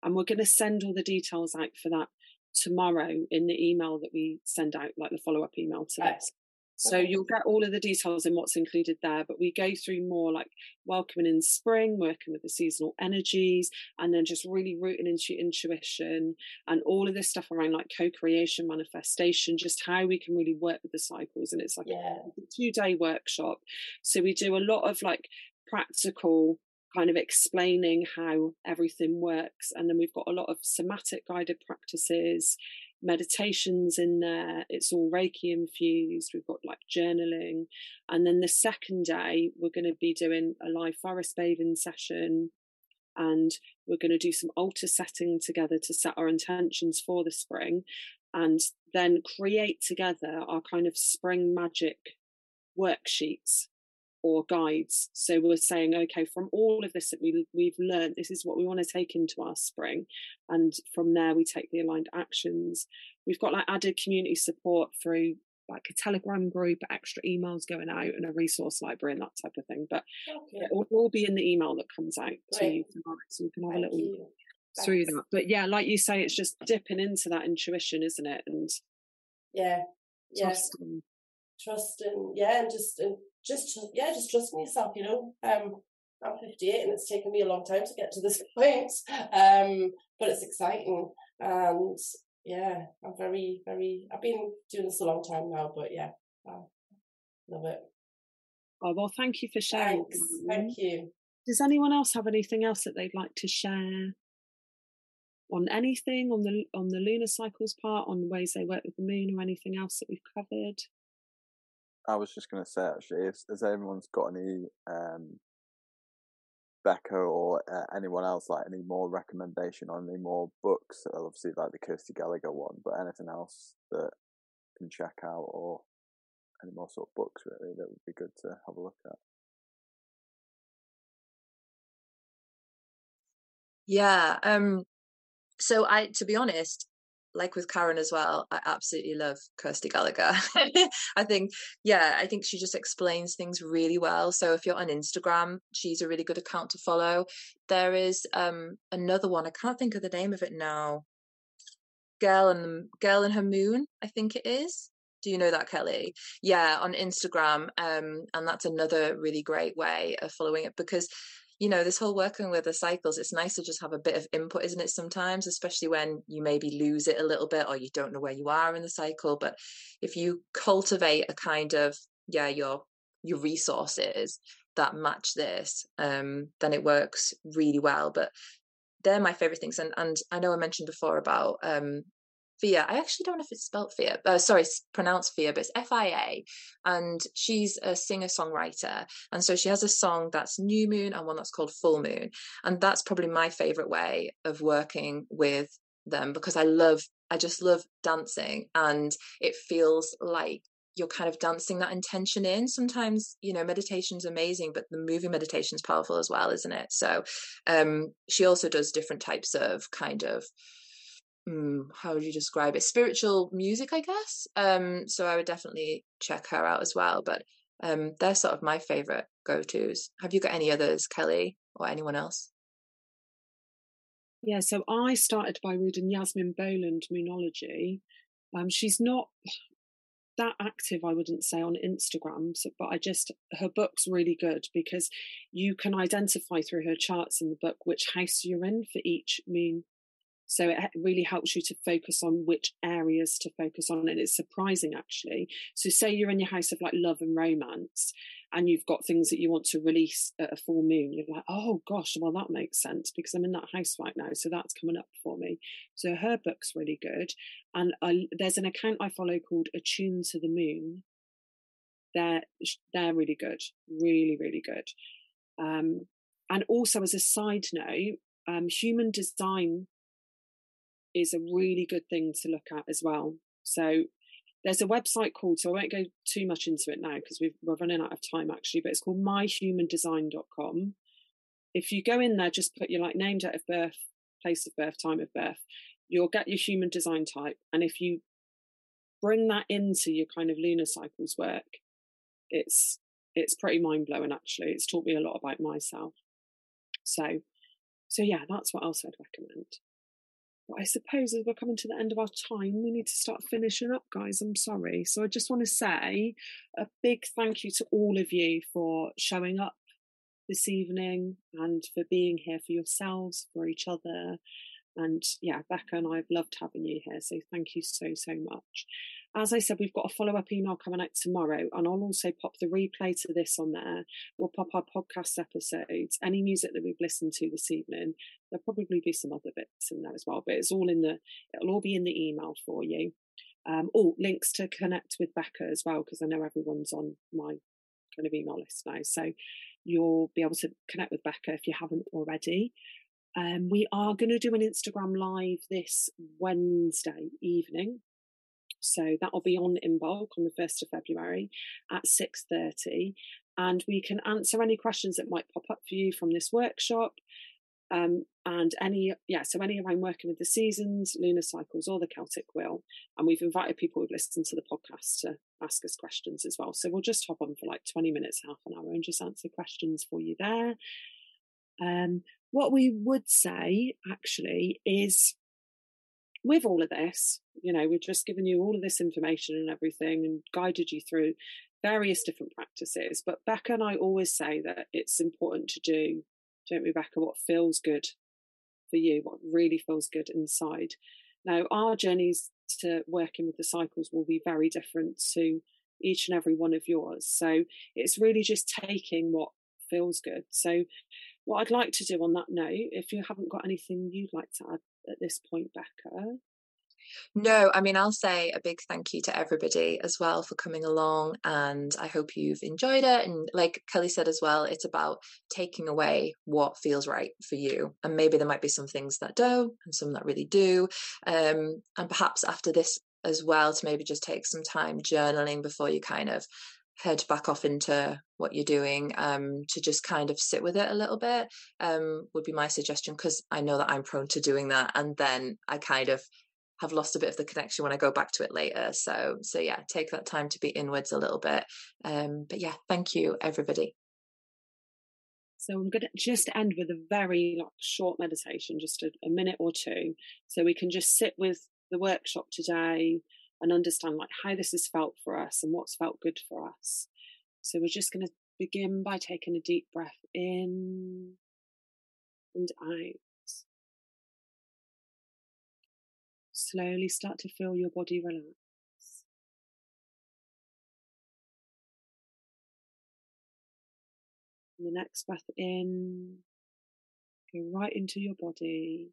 and we're going to send all the details out for that tomorrow in the email that we send out, like the follow up email to right. this. So you'll get all of the details in what's included there, but we go through more like welcoming in spring, working with the seasonal energies, and then just really rooting into your intuition and all of this stuff around like co-creation, manifestation, just how we can really work with the cycles. And it's like yeah. a two-day workshop. So we do a lot of like practical kind of explaining how everything works. And then we've got a lot of somatic guided practices, meditations in there. It's all Reiki infused. We've got like journaling, and then the second day we're going to be doing a live forest bathing session, and we're going to do some altar setting together to set our intentions for the spring, and then create together our kind of spring magic worksheets or guides. So we're saying, okay, from all of this that we, we've learned, this is what we want to take into our spring, and from there we take the aligned actions. We've got like added community support through like a Telegram group, extra emails going out, and a resource library and that type of thing. But okay. It will all be in the email that comes out to you tomorrow, so you can have Thank a little you. through Thanks. that. But yeah, like you say, it's just dipping into that intuition, isn't it? And yeah, yeah, trusting, trusting, yeah, and just and just yeah, just trusting yourself. You know, um, I'm fifty-eight, and it's taken me a long time to get to this point. Um, but it's exciting, and. Yeah, I'm very, very, I've been doing this a long time now, but yeah, I love it. Oh, well, thank you for sharing. Thanks. Thank you. Does anyone else have anything else that they'd like to share on anything, on the on the lunar cycles part, on the ways they work with the moon, or anything else that we've covered? I was just going to say, actually, if, has anyone's got any, um, Becca or uh, anyone else, like any more recommendation or any more books, obviously like the Kirsty Gallagher one, but anything else that you can check out, or any more sort of books really that would be good to have a look at? Yeah, um, so I, to be honest, like with Karen as well, I absolutely love Kirsty Gallagher. I think, yeah, I think she just explains things really well. So if you're on Instagram, she's a really good account to follow. There is um, another one. I can't think of the name of it now. Girl and Girl and Her Moon, I think it is. Do you know that, Kelly? Yeah, on Instagram. Um, and that's another really great way of following it, because you know, this whole working with the cycles, it's nice to just have a bit of input, isn't it, sometimes, especially when you maybe lose it a little bit or you don't know where you are in the cycle. But if you cultivate a kind of, yeah, your your resources that match this, um, then it works really well. But they're my favourite things. And and I know I mentioned before about um, Fia. I actually don't know if it's spelled Fia. Uh, sorry, it's pronounced Fia, but it's F I A. And she's a singer-songwriter. And so she has a song that's New Moon and one that's called Full Moon. And that's probably my favourite way of working with them, because I love, I just love dancing. And it feels like you're kind of dancing that intention in. Sometimes, you know, meditation's amazing, but the moving meditation's powerful as well, isn't it? So um, she also does different types of kind of, Mm, how would you describe it? Spiritual music, I guess. Um, so I would definitely check her out as well. But um, they're sort of my favourite go-tos. Have you got any others, Kelly, or anyone else? Yeah, so I started by reading Yasmin Boland, Moonology. Um, she's not that active, I wouldn't say, on Instagram, so, but I just, her book's really good, because you can identify through her charts in the book which house you're in for each moon. So it really helps you to focus on which areas to focus on. And it's surprising, actually. So say you're in your house of like love and romance, and you've got things that you want to release at a full moon. You're like, oh, gosh, well, that makes sense, because I'm in that house right now. So that's coming up for me. So her book's really good. And I, there's an account I follow called Attuned to the Moon. They're, they're really good, really, really good. Um, and also, as a side note, um, human design is a really good thing to look at as well. So there's a website called, so I won't go too much into it now because we've, we're running out of time actually, but it's called my human design dot com. If you go in there, just put your like name, date of birth, place of birth, time of birth, you'll get your human design type. And if you bring that into your kind of lunar cycles work, it's it's pretty mind-blowing actually. It's taught me a lot about myself. So, so yeah, that's what else I'd recommend. But I suppose as we're coming to the end of our time, we need to start finishing up, guys. I'm sorry. So I just want to say a big thank you to all of you for showing up this evening and for being here for yourselves, for each other. And yeah, Becca and I have loved having you here. So thank you so, so much. As I said, we've got a follow-up email coming out tomorrow, and I'll also pop the replay to this on there. We'll pop our podcast episodes, any music that we've listened to this evening. There'll probably be some other bits in there as well, but it's all in the, it'll all be in the email for you. Um, oh, links to connect with Becca as well, because I know everyone's on my kind of email list now. So you'll be able to connect with Becca if you haven't already. Um, we are going to do an Instagram live this Wednesday evening. So that'll be on Imbolc on the first of February at six thirty. And we can answer any questions that might pop up for you from this workshop. Um, and any, yeah, so any around working with the seasons, lunar cycles, or the Celtic Wheel. And we've invited people who've listened to the podcast to ask us questions as well. So we'll just hop on for like twenty minutes, half an hour, and just answer questions for you there. Um, what we would say, actually, is with all of this, you know, we've just given you all of this information and everything and guided you through various different practices. But Becca and I always say that it's important to do, don't we, Becca, what feels good for you, what really feels good inside. Now, our journeys to working with the cycles will be very different to each and every one of yours. So it's really just taking what feels good. So what I'd like to do on that note, if you haven't got anything you'd like to add at this point, Becca. No, I mean, I'll say a big thank you to everybody as well for coming along, and I hope you've enjoyed it. And like Kelly said as well, it's about taking away what feels right for you. And maybe there might be some things that don't and some that really do. Um, and perhaps after this as well, to maybe just take some time journaling before you kind of head back off into what you're doing, um, to just kind of sit with it a little bit, um, would be my suggestion, because I know that I'm prone to doing that. And then I kind of have lost a bit of the connection when I go back to it later. So, so yeah, take that time to be inwards a little bit. Um, but yeah, thank you, everybody. So I'm going to just end with a very like, short meditation, just a, a minute or two. So we can just sit with the workshop today and understand like how this has felt for us and what's felt good for us. So we're just going to begin by taking a deep breath in and out. Slowly start to feel your body relax. And the next breath in, go right into your body.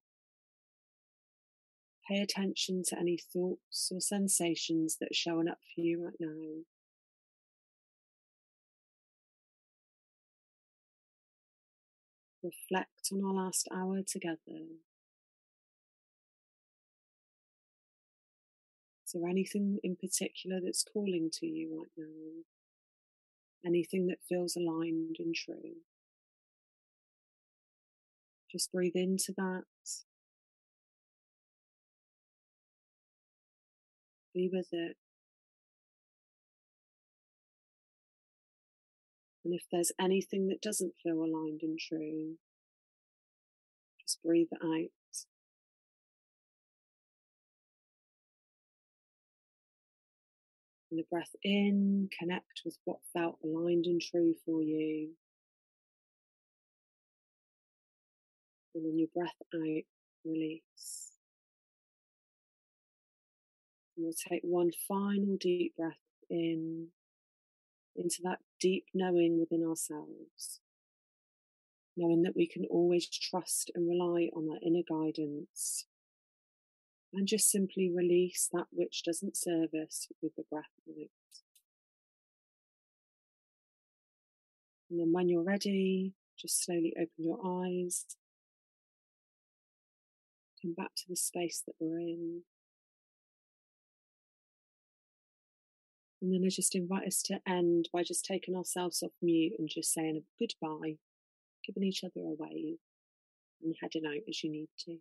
Pay attention to any thoughts or sensations that are showing up for you right now. Reflect on our last hour together. Is there anything in particular that's calling to you right now? Anything that feels aligned and true? Just breathe into that. Be with it. And if there's anything that doesn't feel aligned and true, just breathe it out. And the breath in, connect with what felt aligned and true for you. And then your breath out, release. And we'll take one final deep breath in, into that deep knowing within ourselves, knowing that we can always trust and rely on our inner guidance, and just simply release that which doesn't serve us with the breath out. And then when you're ready, just slowly open your eyes, come back to the space that we're in. And then I just invite us to end by just taking ourselves off mute and just saying a goodbye, giving each other a wave and heading out as you need to.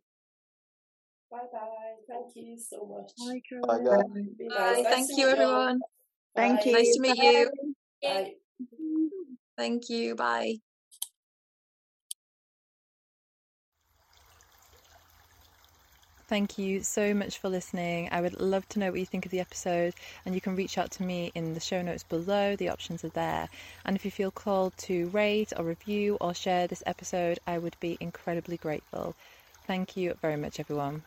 Bye-bye. Thank you so much. Bye, Bye, guys. Bye. Nice Thank you, everyone. Bye. Thank you. Nice to meet Bye. you. Bye. Thank you. Bye. Thank you so much for listening. I would love to know what you think of the episode, and you can reach out to me in the show notes below. The options are there. And if you feel called to rate or review or share this episode, I would be incredibly grateful. Thank you very much, everyone.